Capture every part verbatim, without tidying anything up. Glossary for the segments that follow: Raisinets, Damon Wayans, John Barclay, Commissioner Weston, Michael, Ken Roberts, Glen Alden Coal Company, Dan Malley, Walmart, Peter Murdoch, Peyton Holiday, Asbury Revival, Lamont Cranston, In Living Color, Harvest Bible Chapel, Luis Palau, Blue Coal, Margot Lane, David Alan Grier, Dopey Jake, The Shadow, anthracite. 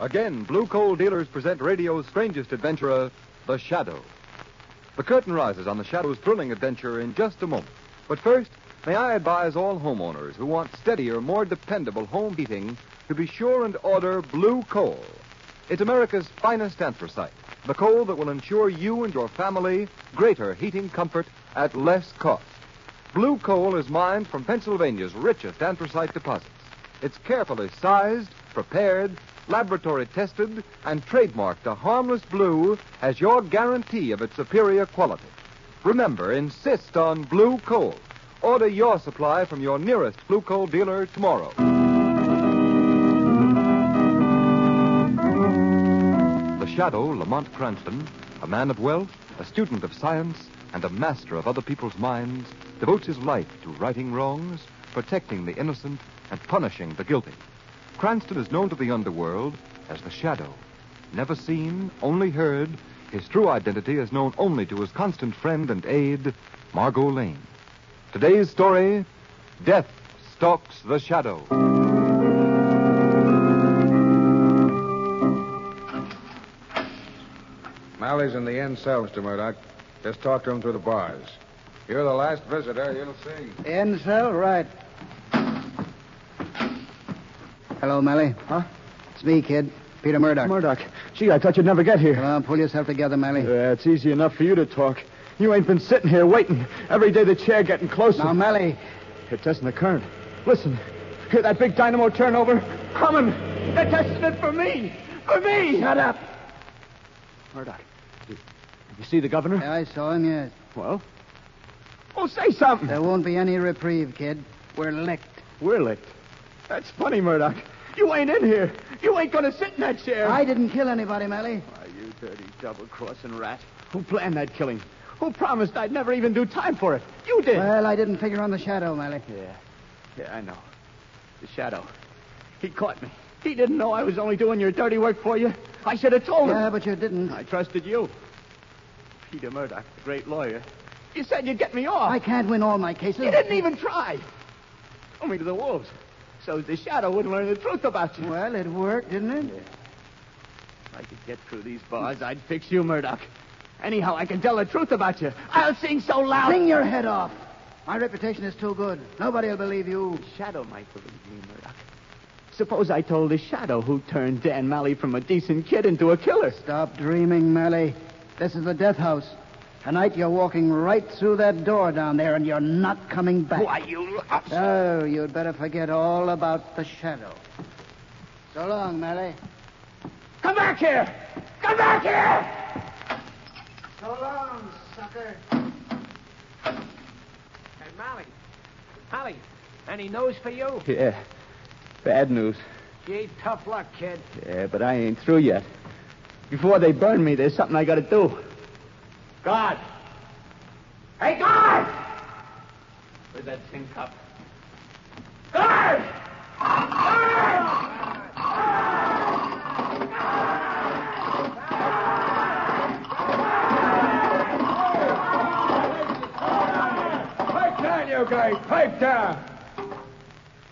Again, Blue Coal Dealers present radio's strangest adventurer, The Shadow. The curtain rises on The Shadow's thrilling adventure in just a moment. But first, may I advise all homeowners who want steadier, more dependable home heating to be sure and order Blue Coal. It's America's finest anthracite, the coal that will ensure you and your family greater heating comfort at less cost. Blue Coal is mined from Pennsylvania's richest anthracite deposits. It's carefully sized, prepared, laboratory tested, and trademarked a harmless blue as your guarantee of its superior quality. Remember, insist on Blue Coal. Order your supply from your nearest Blue Coal dealer tomorrow. The Shadow, Lamont Cranston, a man of wealth, a student of science, and a master of other people's minds, devotes his life to righting wrongs, protecting the innocent, and punishing the guilty. Cranston is known to the underworld as the Shadow. Never seen, only heard, his true identity is known only to his constant friend and aide, Margot Lane. Today's story, Death Stalks the Shadow. Malley's in the end cell, Mister Murdoch. Just talk to him through the bars. You're the last visitor, you'll see. End cell, right. Hello, Malley. Huh? It's me, kid. Peter Murdoch. Murdoch. Gee, I thought you'd never get here. Well, pull yourself together, Malley. Yeah, it's easy enough for you to talk. You ain't been sitting here waiting. Every day the chair getting closer. Now, Malley. They're testing the current. Listen. Hear that big dynamo turnover? Coming. They're testing it for me. For me. Shut up. Murdoch. Did you see the governor? Yeah, I saw him, yes. Well? Oh, say something. There won't be any reprieve, kid. We're licked. We're licked? That's funny, Murdoch. You ain't in here. You ain't going to sit in that chair. I didn't kill anybody, Malley. Why, you dirty double-crossing rat. Who planned that killing? Who promised I'd never even do time for it? You did. Well, I didn't figure on the Shadow, Malley. Yeah. Yeah, I know. The Shadow. He caught me. He didn't know I was only doing your dirty work for you. I should have told him. Yeah, but you didn't. I trusted you. Peter Murdoch, the great lawyer. You said you'd get me off. I can't win all my cases. You didn't even try. Throw me to the wolves. So the Shadow wouldn't learn the truth about you. Well, it worked, didn't it? Yeah. If I could get through these bars, I'd fix you, Murdoch. Anyhow, I can tell the truth about you. I'll sing so loud. Sing your head off. My reputation is too good. Nobody will believe you. The Shadow might believe me, Murdoch. Suppose I told the Shadow who turned Dan Malley from a decent kid into a killer. Stop dreaming, Malley. This is the death house. Tonight you're walking right through that door down there, and you're not coming back. Why, you lost. Oh, you'd better forget all about the Shadow. So long, Malley. Come back here! Come back here! So long, sucker. Hey, Malley. Malley, any news for you? Yeah, bad news. Gee, tough luck, kid. Yeah, but I ain't through yet. Before they burn me, there's something I gotta do. God! Hey, God! Where's that tin cup? God! God! Pipe down, you guys! Pipe down!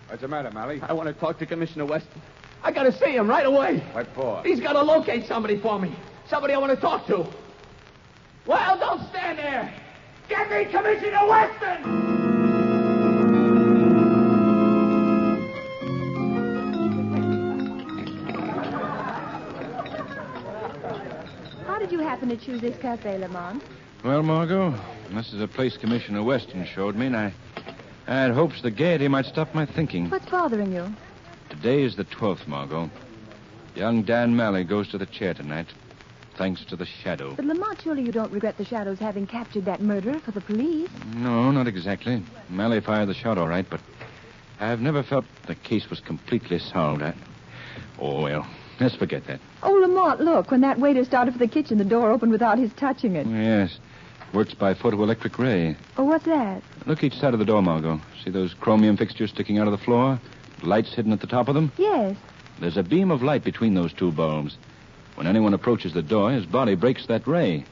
What's the matter, Malley? I want to talk to Commissioner Weston. I got to see him right away. What for? He's got to locate somebody for me. Somebody I want to talk to. Well, don't stand there. Get me Commissioner Weston! did you happen to choose this cafe, Lamont? Well, Margot, this is a place Commissioner Weston showed me, and I, I had hopes the gaiety might stop my thinking. What's bothering you? Today is the twelfth, Margot. Young Dan Malley goes to the chair tonight, thanks to the Shadow. But, Lamont, surely you don't regret the Shadow's having captured that murderer for the police? No, not exactly. Malley fired the shot, all right, but I've never felt the case was completely solved. I... Oh, well, let's forget that. Oh, Lamont, look, when that waiter started for the kitchen, the door opened without his touching it. Yes, works by photoelectric ray. Oh, what's that? Look each side of the door, Margot. See those chromium fixtures sticking out of the floor? Lights hidden at the top of them? Yes. There's a beam of light between those two bulbs. When anyone approaches the door, his body breaks that ray.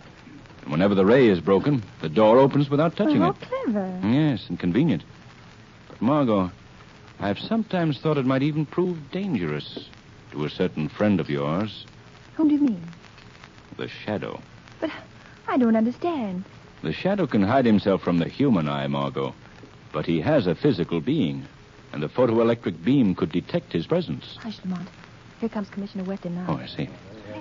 And whenever the ray is broken, the door opens without touching well, how it. How clever. Yes, and convenient. But, Margot, I've sometimes thought it might even prove dangerous to a certain friend of yours. Whom do you mean? The Shadow. But I don't understand. The Shadow can hide himself from the human eye, Margot, but he has a physical being. And the photoelectric beam could detect his presence. Hush, Lamont. Here comes Commissioner Weston now. Oh, I see.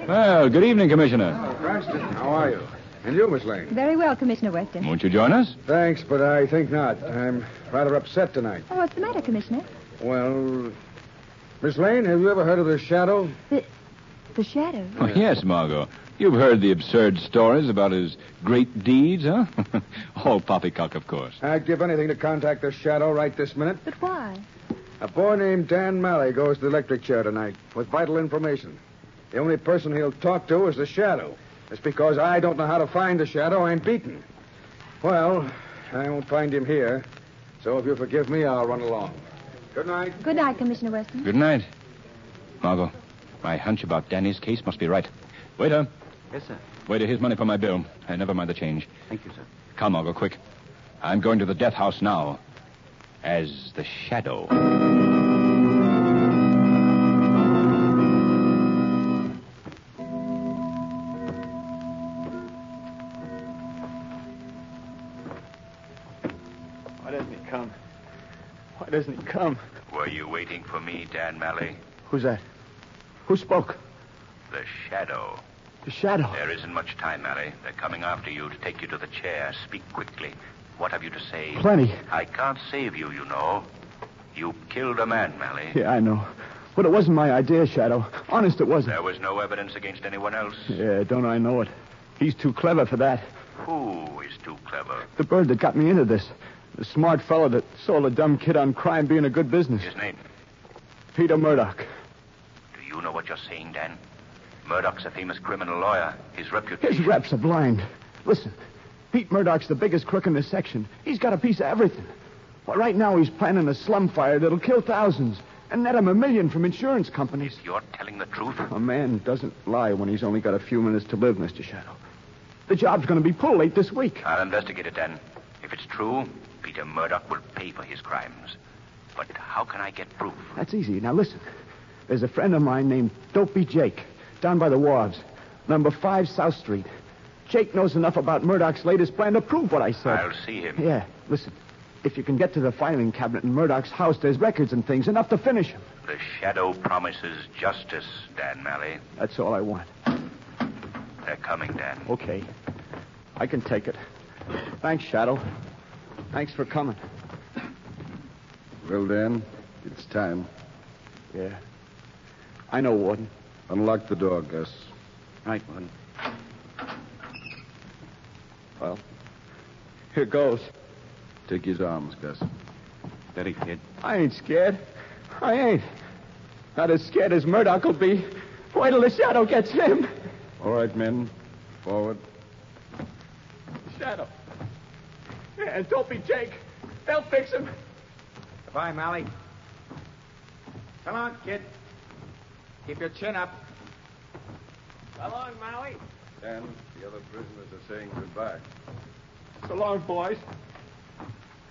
Well, good evening, Commissioner. Oh, Cranston, how are you? And you, Miss Lane? Very well, Commissioner Weston. Won't you join us? Thanks, but I think not. I'm rather upset tonight. Oh, what's the matter, Commissioner? Well, Miss Lane, have you ever heard of the Shadow? The, the Shadow? Oh, yes, Margot. You've heard the absurd stories about his great deeds, huh? All poppycock, of course. I'd give anything to contact the Shadow right this minute. But why? A boy named Dan Malley goes to the electric chair tonight with vital information. The only person he'll talk to is the Shadow. It's because I don't know how to find the Shadow. I'm beaten. Well, I won't find him here. So if you forgive me, I'll run along. Good night. Good night, Commissioner Weston. Good night. Margot, my hunch about Danny's case must be right. Waiter. Yes, sir. Waiter, here's money for my bill. Hey, never mind the change. Thank you, sir. Come, Margot, quick. I'm going to the death house now. As the Shadow. Why doesn't he come? Why doesn't he come? Were you waiting for me, Dan Malley? Who's that? Who spoke? The Shadow. The Shadow. There isn't much time, Malley. They're coming after you to take you to the chair. Speak quickly. What have you to say? Plenty. I can't save you, you know. You killed a man, Malley. Yeah, I know. But it wasn't my idea, Shadow. Honest, it wasn't. There was no evidence against anyone else. Yeah, don't I know it. He's too clever for that. Who is too clever? The bird that got me into this. The smart fellow that sold a dumb kid on crime being a good business. His name? Peter Murdoch. Do you know what you're saying, Dan? Murdoch's a famous criminal lawyer. His reputation... His rep's a blind. Listen, Pete Murdoch's the biggest crook in this section. He's got a piece of everything. Well, right now he's planning a slum fire that'll kill thousands and net him a million from insurance companies. If you're telling the truth? A man doesn't lie when he's only got a few minutes to live, Mister Shadow. The job's going to be pulled late this week. I'll investigate it, Dan. If it's true, Peter Murdoch will pay for his crimes. But how can I get proof? That's easy. Now, listen. There's a friend of mine named Dopey Jake. Down by the wharves, number five South Street. Jake knows enough about Murdoch's latest plan to prove what I said. I'll see him. Yeah, listen. If you can get to the filing cabinet in Murdoch's house, there's records and things enough to finish him. The Shadow promises justice, Dan Malley. That's all I want. They're coming, Dan. Okay. I can take it. Thanks, Shadow. Thanks for coming. Well, Dan, it's time. Yeah. I know, Warden. Unlock the door, Gus. Right, Warden. Well, here goes. Take his arms, Gus. Steady, kid. I ain't scared. I ain't. Not as scared as Murdoch will be. Wait till the Shadow gets him. All right, men. Forward. Shadow. Yeah, and don't be Jake. They'll fix him. Goodbye, Malley. Come on, kid. Keep your chin up. So long, Malley. Dan, the other prisoners are saying goodbye. So long, boys.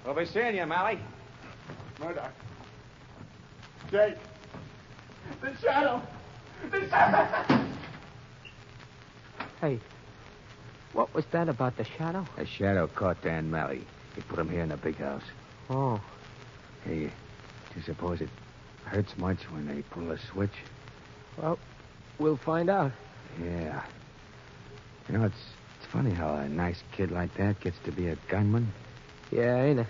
We'll be seeing you, Malley. Murdoch. Jake. The Shadow. The Shadow. Hey, what was that about the Shadow? The Shadow caught Dan Malley. He put him here in the big house. Oh. Hey, do you suppose it hurts much when they pull a switch? Well, we'll find out. Yeah. You know, it's it's funny how a nice kid like that gets to be a gunman. Yeah, ain't it?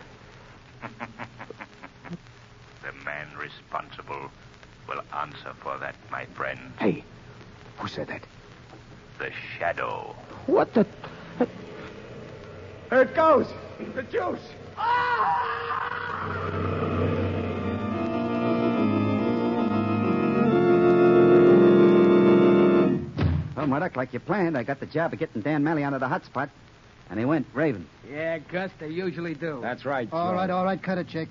The man responsible will answer for that, my friend. Hey, who said that? The Shadow. What the... There it goes. The juice. Ah! Well, Murdoch, like you planned, I got the job of getting Dan Malley out of the hot spot, and he went raving. Yeah, Gus, they usually do. That's right, Joe. All right, all right, cut it, Jake.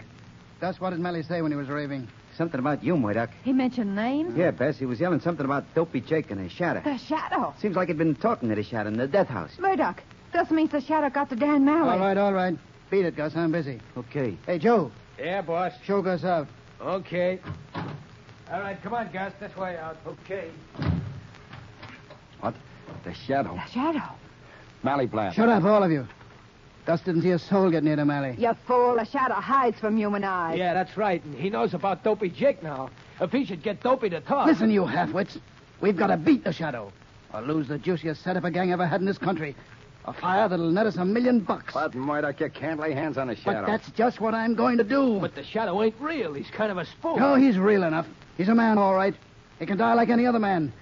Gus, what did Malley say when he was raving? Something about you, Murdoch. He mentioned names? Yeah, Bess, he was yelling something about Dopey Jake and the Shadow. The Shadow? Seems like he'd been talking to the Shadow in the death house. Murdoch, this means the Shadow got to Dan Malley. All right, all right. Beat it, Gus. I'm busy. Okay. Hey, Joe. Yeah, boss? Show Gus out. Okay. All right, come on, Gus. This way out. Okay. What? The Shadow. The Shadow. Malley planned. Shut up, all of you. Gus didn't see a soul get near to Malley. You fool. The Shadow hides from human eyes. Yeah, that's right. And he knows about Dopey Jake now. If he should get Dopey to talk... Listen, you halfwits. We've got to beat the Shadow. Or lose the juiciest setup a gang ever had in this country. A fire that'll net us a million bucks. But, Murdoch, you can't lay hands on the Shadow. But that's just what I'm going to do. But the Shadow ain't real. He's kind of a spook. No, he's real enough. He's a man, all right. He can die like any other man.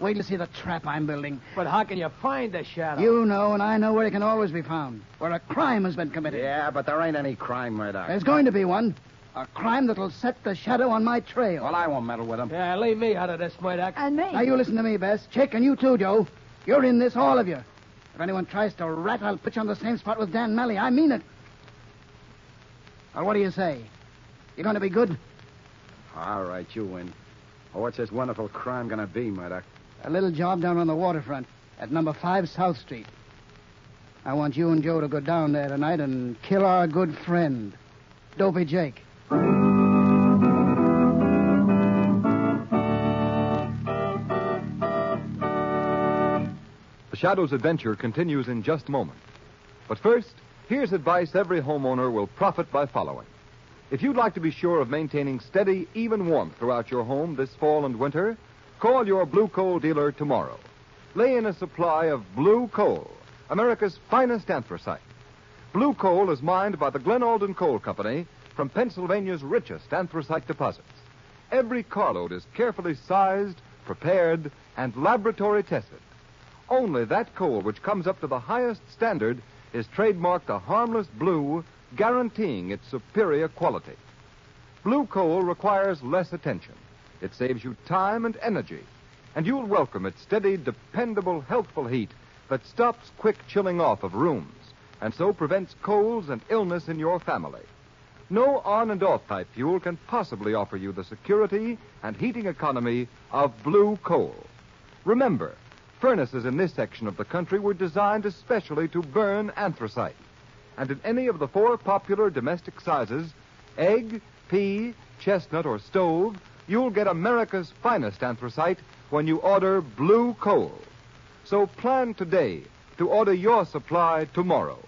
Wait till you see the trap I'm building. But how can you find the Shadow? You know, and I know where he can always be found. Where a crime has been committed. Yeah, but there ain't any crime, Murdoch. There's going to be one. A crime that'll set the Shadow on my trail. Well, I won't meddle with him. Yeah, leave me out of this, Murdoch. And me. Now, you listen to me, Bess. Chick, and you too, Joe. You're in this, all of you. If anyone tries to rat, I'll put you on the same spot with Dan Malley. I mean it. Well, what do you say? You going to be good? All right, you win. Well, what's this wonderful crime going to be, Murdoch? A little job down on the waterfront at number five South Street. I want you and Joe to go down there tonight and kill our good friend, Dopey Jake. The Shadow's adventure continues in just a moment. But first, here's advice every homeowner will profit by following. If you'd like to be sure of maintaining steady, even warmth throughout your home this fall and winter... Call your Blue Coal dealer tomorrow. Lay in a supply of Blue Coal, America's finest anthracite. Blue Coal is mined by the Glen Alden Coal Company from Pennsylvania's richest anthracite deposits. Every carload is carefully sized, prepared, and laboratory tested. Only that coal which comes up to the highest standard is trademarked a harmless blue, guaranteeing its superior quality. Blue Coal requires less attention. It saves you time and energy, and you'll welcome its steady, dependable, healthful heat that stops quick chilling off of rooms and so prevents colds and illness in your family. No on- and off-type fuel can possibly offer you the security and heating economy of Blue Coal. Remember, furnaces in this section of the country were designed especially to burn anthracite, and in any of the four popular domestic sizes, egg, pea, chestnut, or stove, you'll get America's finest anthracite when you order Blue Coal. So plan today to order your supply tomorrow.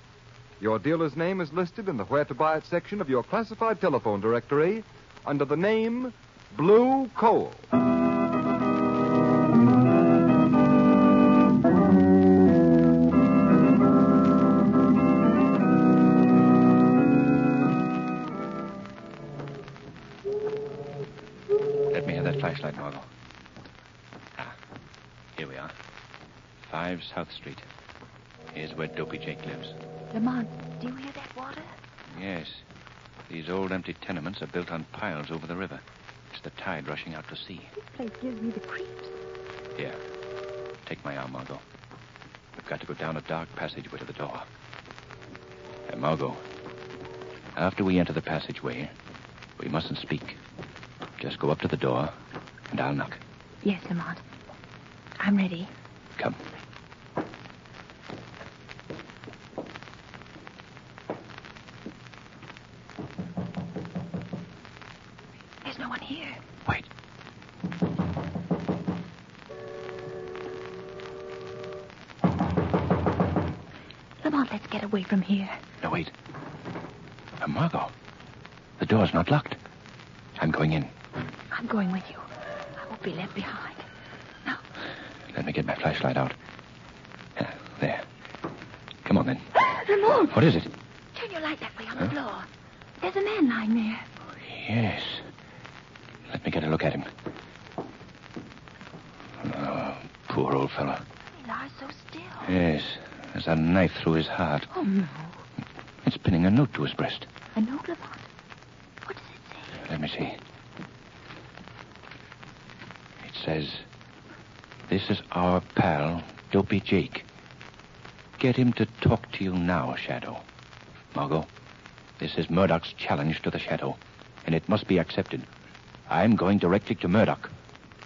Your dealer's name is listed in the Where to Buy It section of your classified telephone directory under the name Blue Coal. South Street. Here's where Dopey Jake lives. Lamont, do you hear that water? Yes. These old empty tenements are built on piles over the river. It's the tide rushing out to sea. This place gives me the creeps. Here. Take my arm, Margot. We've got to go down a dark passageway to the door. And Margot, after we enter the passageway, we mustn't speak. Just go up to the door, and I'll knock. Yes, Lamont. I'm ready. Come. From here. No, wait. Uh, Margot, the door's not locked. I'm going in. I'm going with you. I won't be left behind. Now. Let me get my flashlight out. Come on, then. Lamont! What is it? Turn your light that way on huh? the floor. There's a man lying there. Oh, yes. Let me get a look at him. Oh, poor old fellow. He lies so still. Yes. There's a knife through his heart. Oh, no. It's pinning a note to his breast. A note, Lamont? What does it say? Let me see. It says, "This is our pal, Dopey Jake. Get him to talk to you now, Shadow. Margot, this is Murdoch's challenge to the Shadow, and it must be accepted. I'm going directly to Murdoch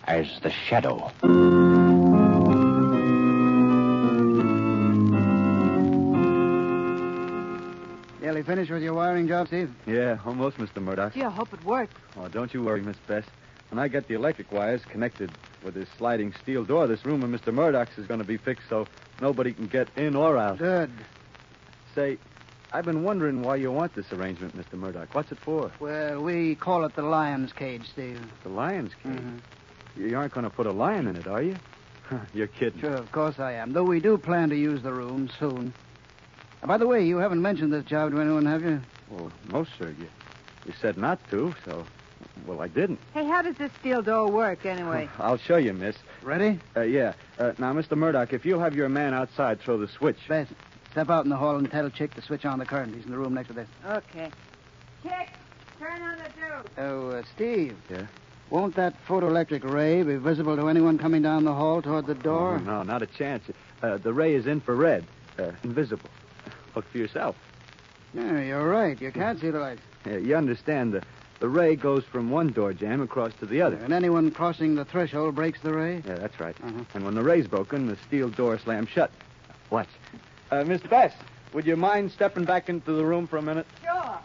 as the Shadow." Nearly finished with your wiring job, Steve? Yeah, almost, Mister Murdoch. Gee, I hope it works. Oh, don't you worry, Miss Bess. When I get the electric wires connected with this sliding steel door, this room of Mister Murdoch's is going to be fixed so nobody can get in or out. Good. Say, I've been wondering why you want this arrangement, Mister Murdoch. What's it for? Well, we call it the lion's cage, Steve. The lion's cage? Mm-hmm. You aren't going to put a lion in it, are you? You're kidding. Sure, of course I am, though we do plan to use the room soon. Now, by the way, you haven't mentioned this job to anyone, have you? Well, no, sir. You, you said not to, so... Well, I didn't. Hey, how does this steel door work, anyway? I'll show you, miss. Ready? Uh, yeah. Uh, now, Mister Murdoch, if you'll have your man outside, throw the switch. Best. Step out in the hall and tell Chick to switch on the current. He's in the room next to this. Okay. Chick, turn on the tube. Oh, uh, Steve. Yeah? Won't that photoelectric ray be visible to anyone coming down the hall toward the door? Oh, no, not a chance. Uh, the ray is infrared. Uh, invisible. Look for yourself. Yeah, you're right. You can't see the lights. Yeah, you understand the... The ray goes from one door jamb across to the other. And anyone crossing the threshold breaks the ray? Yeah, that's right. Uh-huh. And when the ray's broken, the steel door slams shut. Watch. Uh, Miss Bess, would you mind stepping back into the room for a minute? Sure.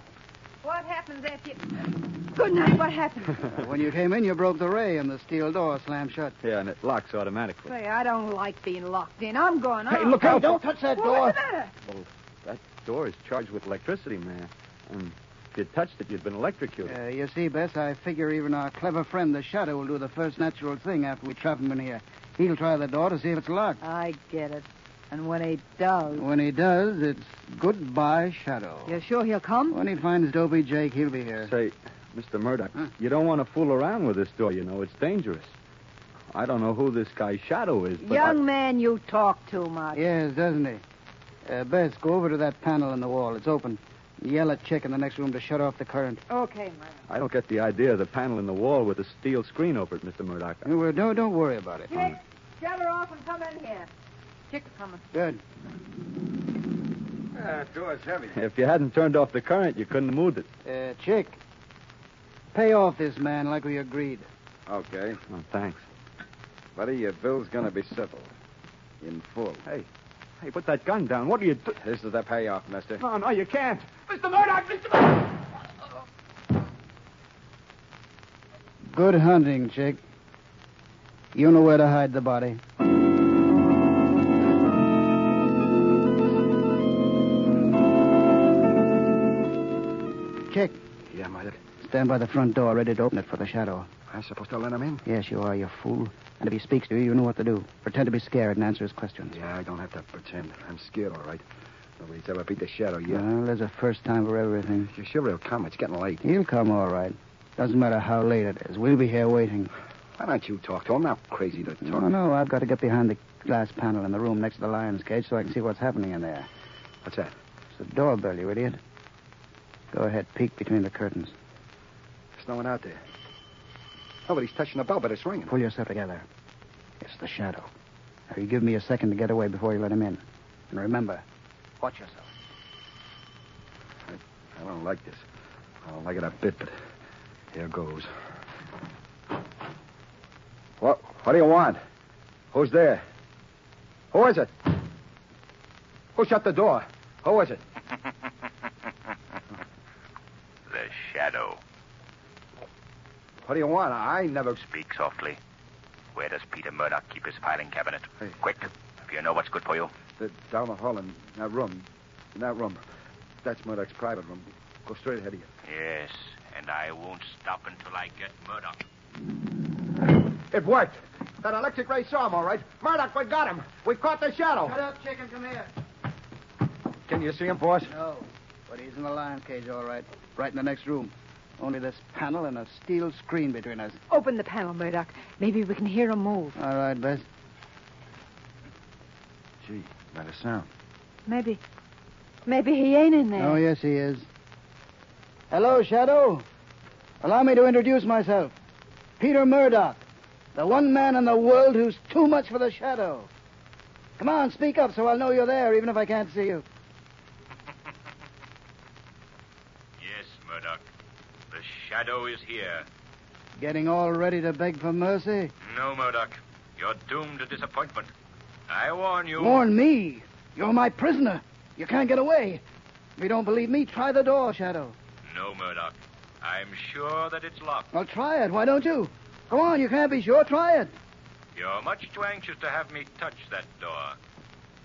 What happens after you... Good night, what happened? uh, when you came in, you broke the ray and the steel door slammed shut. Yeah, and it locks automatically. Say, I don't like being locked in. I'm going on. Hey, look out. Hey, don't touch that well, door. What's the matter? Well, that door is charged with electricity, man. And... If you'd touched it, you'd been electrocuted. Uh, you see, Bess, I figure even our clever friend, the Shadow, will do the first natural thing after we trap him in here. He'll try the door to see if it's locked. I get it. And when he does... When he does, it's goodbye, Shadow. You're sure he'll come? When he finds Dopey Jake, he'll be here. Say, Mister Murdoch, huh? You don't want to fool around with this door, you know. It's dangerous. I don't know who this guy Shadow is, but... Young I... man, you talk too much. Yes, doesn't he? Uh, Bess, go over to that panel in the wall. It's open. Yell at Chick in the next room to shut off the current. Okay, Murdoch. I don't get the idea of the panel in the wall with a steel screen over it, Mr. Murdoch. Well, don't, don't worry about it. Chick, shut her off and come in here. Chick's coming. Good. Uh, that door's heavy. If you hadn't turned off the current, you couldn't have moved it. Uh, Chick, pay off this man like we agreed. Okay. Well, thanks. Buddy, your bill's going to be settled in full. Hey. Hey, put that gun down. What are you doing? This is the payoff, mister. No, no, you can't. Mister Murdoch, Mister Murdoch! Good hunting, Chick. You know where to hide the body. Chick. Yeah, Murdoch. Stand by the front door, ready to open it for the Shadow. I'm supposed to let him in? Yes, you are, you fool. And if he speaks to you, you know what to do. Pretend to be scared and answer his questions. Yeah, I don't have to pretend. I'm scared, all right. Nobody's ever beat the Shadow yet. Well, there's a first time for everything. You're sure he'll come? It's getting late. He'll come, all right. Doesn't matter how late it is. We'll be here waiting. Why don't you talk to him? I'm not crazy to talk. No, no, I've got to get behind the glass panel in the room next to the lion's cage so I can see what's happening in there. What's that? It's the doorbell, you idiot. Go ahead, peek between the curtains. There's no one out there. Nobody's touching the bell, but it's ringing. Pull yourself together. It's the Shadow. Now, you give me a second to get away before you let him in. And remember, watch yourself. I, I don't like this. I don't like it a bit, but here goes. What, what do you want? Who's there? Who is it? Who shut the door? Who is it? The Shadow. What do you want? I never... Speak softly. Where does Peter Murdoch keep his filing cabinet? Hey. Quick, if you know what's good for you. The, down the hall in that room. In that room. That's Murdoch's private room. Go straight ahead of you. Yes, and I won't stop until I get Murdoch. It worked. That electric ray saw him, all right. Murdoch, we got him. We caught the Shadow. Shut up, Chicken. Come here. Can you see him, boss? No, but he's in the lion cage, all right. Right in the next room. Only this panel and a steel screen between us. Open the panel, Murdoch. Maybe we can hear him move. All right, Bess. Gee, not a sound. Maybe. Maybe he ain't in there. Oh, yes, he is. Hello, Shadow. Allow me to introduce myself. Peter Murdoch, the one man in the world who's too much for the Shadow. Come on, speak up so I'll know you're there, even if I can't see you. Yes, Murdoch. The Shadow is here. Getting all ready to beg for mercy? No, Murdoch. You're doomed to disappointment. I warn you... Warn me? You're my prisoner. You can't get away. If you don't believe me, try the door, Shadow. No, Murdoch. I'm sure that it's locked. Well, try it. Why don't you? Go on, you can't be sure. Try it. You're much too anxious to have me touch that door.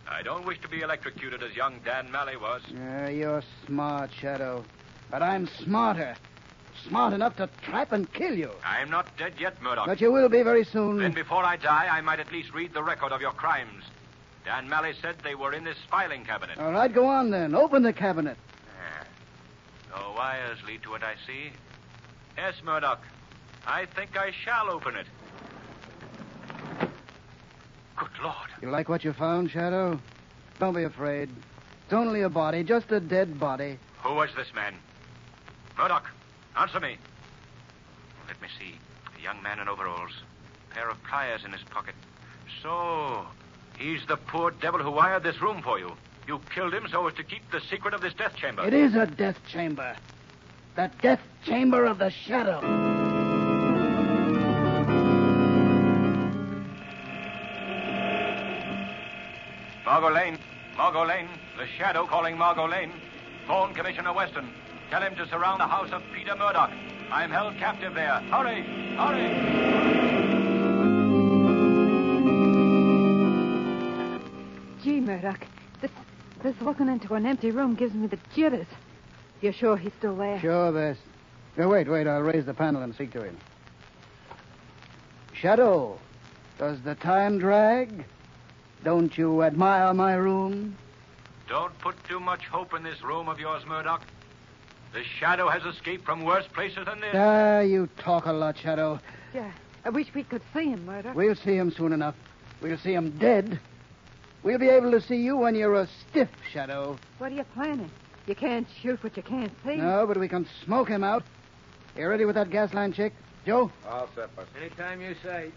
I don't wish to be electrocuted as young Dan Malley was. Yeah, you're smart, Shadow. But I'm smarter. Smart enough to trap and kill you. I'm not dead yet, Murdoch. But you will be very soon. Then before I die, I might at least read the record of your crimes. Dan Malley said they were in this filing cabinet. All right, go on then. Open the cabinet. No wires lead to it, I see. Yes, Murdoch. I think I shall open it. Good Lord. You like what you found, Shadow? Don't be afraid. It's only a body, just a dead body. Who was this man? Murdoch, answer me. Let me see. A young man in overalls. A pair of pliers in his pocket. So, he's the poor devil who wired this room for you. You killed him so as to keep the secret of this death chamber. It is a death chamber. The death chamber of the Shadow. Margot Lane. Margot Lane. The Shadow calling Margot Lane. Phone Commissioner Weston. Tell him to surround the house of Peter Murdoch. I'm held captive there. Hurry! Hurry! Gee, Murdoch. This, this walking into an empty room gives me the jitters. You're sure he's still there? Sure, Bess. No, wait, wait. I'll raise the panel and speak to him. Shadow, does the time drag? Don't you admire my room? Don't put too much hope in this room of yours, Murdoch. The Shadow has escaped from worse places than this. Ah, you talk a lot, Shadow. Yeah, I wish we could see him, Murdoch. We'll see him soon enough. We'll see him dead. We'll be able to see you when you're a stiff, Shadow. What are you planning? You can't shoot what you can't see. No, but we can smoke him out. You ready with that gas line, Chick? Joe? All set, boss. Anytime you say.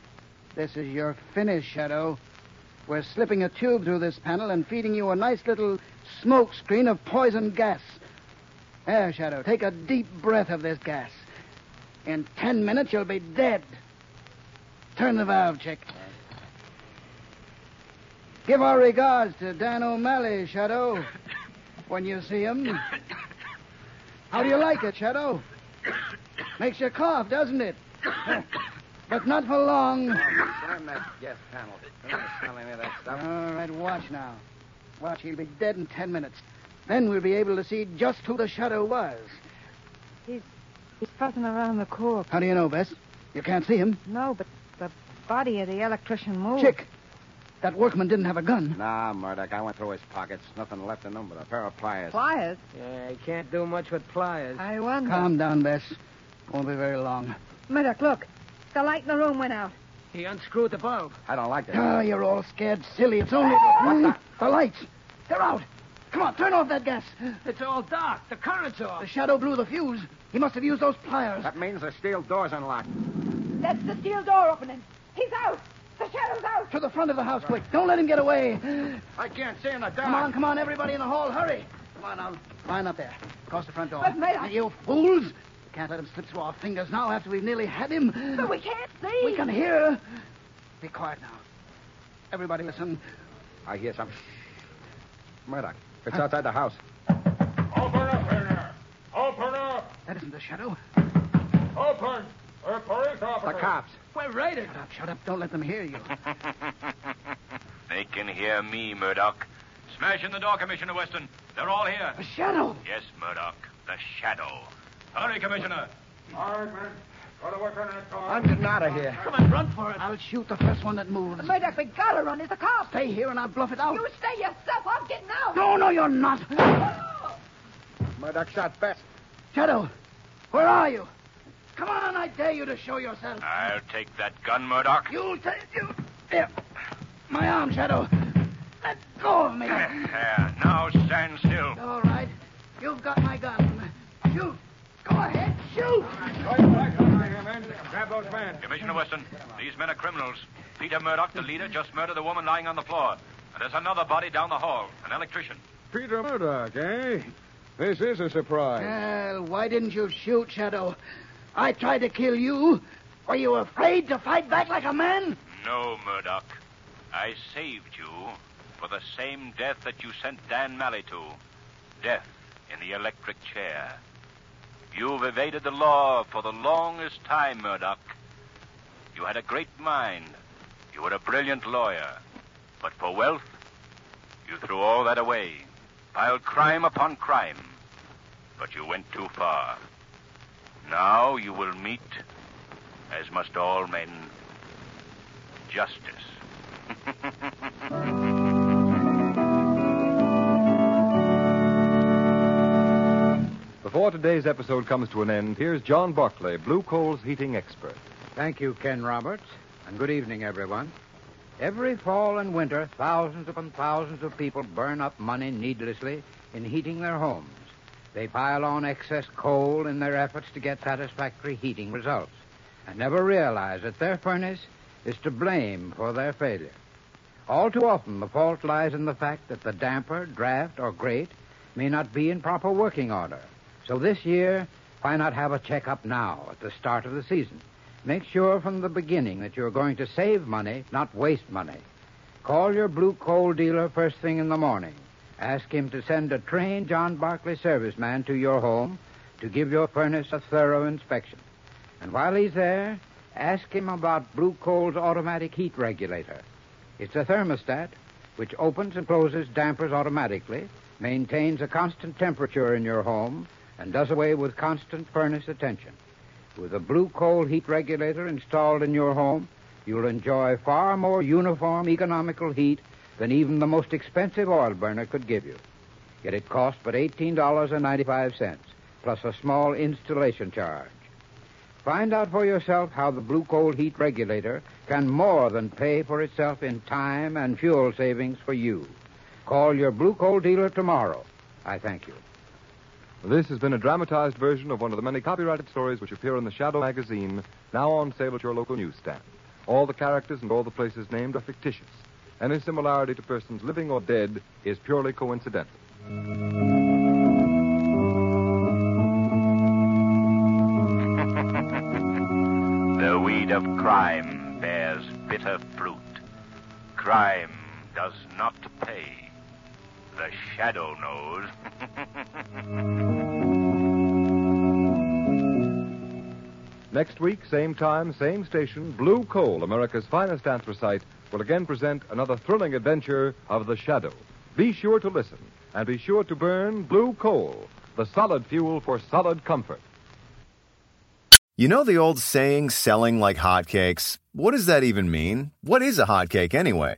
This is your finish, Shadow. We're slipping a tube through this panel and feeding you a nice little smoke screen of poison gas. There, Shadow, take a deep breath of this gas. In ten minutes, you'll be dead. Turn the valve, Chick. Give our regards to Dan O'Malley, Shadow, when you see him. How do you like it, Shadow? Makes you cough, doesn't it? But not for long. Turn that gas panel. Don't smell any of that stuff. All right, watch now. Watch, he'll be dead in ten minutes. Then we'll be able to see just who the Shadow was. He's, he's fussing around the corpse. How do you know, Bess? You can't see him. No, but the body of the electrician moved. Chick! That workman didn't have a gun. Nah, Murdoch. I went through his pockets. Nothing left in them but a pair of pliers. Pliers? Yeah, he can't do much with pliers. I wonder. Calm down, Bess. Won't be very long. Murdoch, look. The light in the room went out. He unscrewed the bulb. I don't like that. Oh, you're all scared silly. It's only... What the... The lights. They're out. Come on, turn off that gas. It's all dark. The current's off. The Shadow blew the fuse. He must have used those pliers. That means the steel door's unlocked. That's the steel door opening. He's out. The Shadow's out! To the front of the house, quick. Don't let him get away. I can't see in the dark. Come on, come on, everybody in the hall, hurry. Come on, now. Line up there. Across the front door. But, Murdoch... You fools! We can't let him slip through our fingers now after we've nearly had him. But we can't see. We can hear. Be quiet now. Everybody listen. I hear something. Murdoch, it's huh? outside the house. Open up, Peter. Open up. That isn't the Shadow. Open. We're police officers. The cops. We're raided. Shut up, shut up. Don't let them hear you. They can hear me, Murdoch. Smash in the door, Commissioner Weston. They're all here. The Shadow. Yes, Murdoch. The Shadow. Hurry, Commissioner. All right, man. Go to work on that car. I'm getting out of here. Come on, run for it. I'll shoot the first one that moves. Murdoch, we gotta run. There's a car. Stay here and I'll bluff it out. You stay yourself. I'm getting out. No, no, you're not. Oh. Murdoch shot best. Shadow, where are you? Come on, I dare you to show yourself. I'll take that gun, Murdoch. You'll take... You... Here. My arm, Shadow. Let go of me. There. Now stand still. All right. You've got my gun. Shoot. Go ahead. Shoot. All right, all right, all right, all right, grab those men. Commissioner Weston, these men are criminals. Peter Murdoch, the leader, just murdered a woman lying on the floor. And there's another body down the hall, an electrician. Peter Murdoch, eh? This is a surprise. Well, why didn't you shoot, Shadow? I tried to kill you. Were you afraid to fight back like a man? No, Murdoch. I saved you for the same death that you sent Dan Malley to. Death in the electric chair. You've evaded the law for the longest time, Murdoch. You had a great mind. You were a brilliant lawyer. But for wealth, you threw all that away. Piled crime upon crime. But you went too far. Now you will meet, as must all men, justice. Before today's episode comes to an end, here's John Barclay, Blue Coal's heating expert. Thank you, Ken Roberts, and good evening, everyone. Every fall and winter, thousands upon thousands of people burn up money needlessly in heating their homes. They pile on excess coal in their efforts to get satisfactory heating results and never realize that their furnace is to blame for their failure. All too often, the fault lies in the fact that the damper, draft, or grate may not be in proper working order. So this year, why not have a checkup now at the start of the season? Make sure from the beginning that you're going to save money, not waste money. Call your Blue Coal dealer first thing in the morning. Ask him to send a trained John Barclay serviceman to your home to give your furnace a thorough inspection. And while he's there, ask him about Blue Coal's automatic heat regulator. It's a thermostat which opens and closes dampers automatically, maintains a constant temperature in your home, and does away with constant furnace attention. With a Blue Coal heat regulator installed in your home, you'll enjoy far more uniform, economical heat than even the most expensive oil burner could give you. Yet it costs but eighteen dollars and ninety-five cents, plus a small installation charge. Find out for yourself how the Blue Coal heat regulator can more than pay for itself in time and fuel savings for you. Call your Blue Coal dealer tomorrow. I thank you. This has been a dramatized version of one of the many copyrighted stories which appear in The Shadow magazine, now on sale at your local newsstand. All the characters and all the places named are fictitious. Any similarity to persons living or dead is purely coincidental. The weed of crime bears bitter fruit. Crime does not pay. The Shadow knows. Next week, same time, same station, Blue Coal, America's finest anthracite, will again present another thrilling adventure of The Shadow. Be sure to listen, and be sure to burn Blue Coal, the solid fuel for solid comfort. You know the old saying, selling like hotcakes? What does that even mean? What is a hotcake anyway?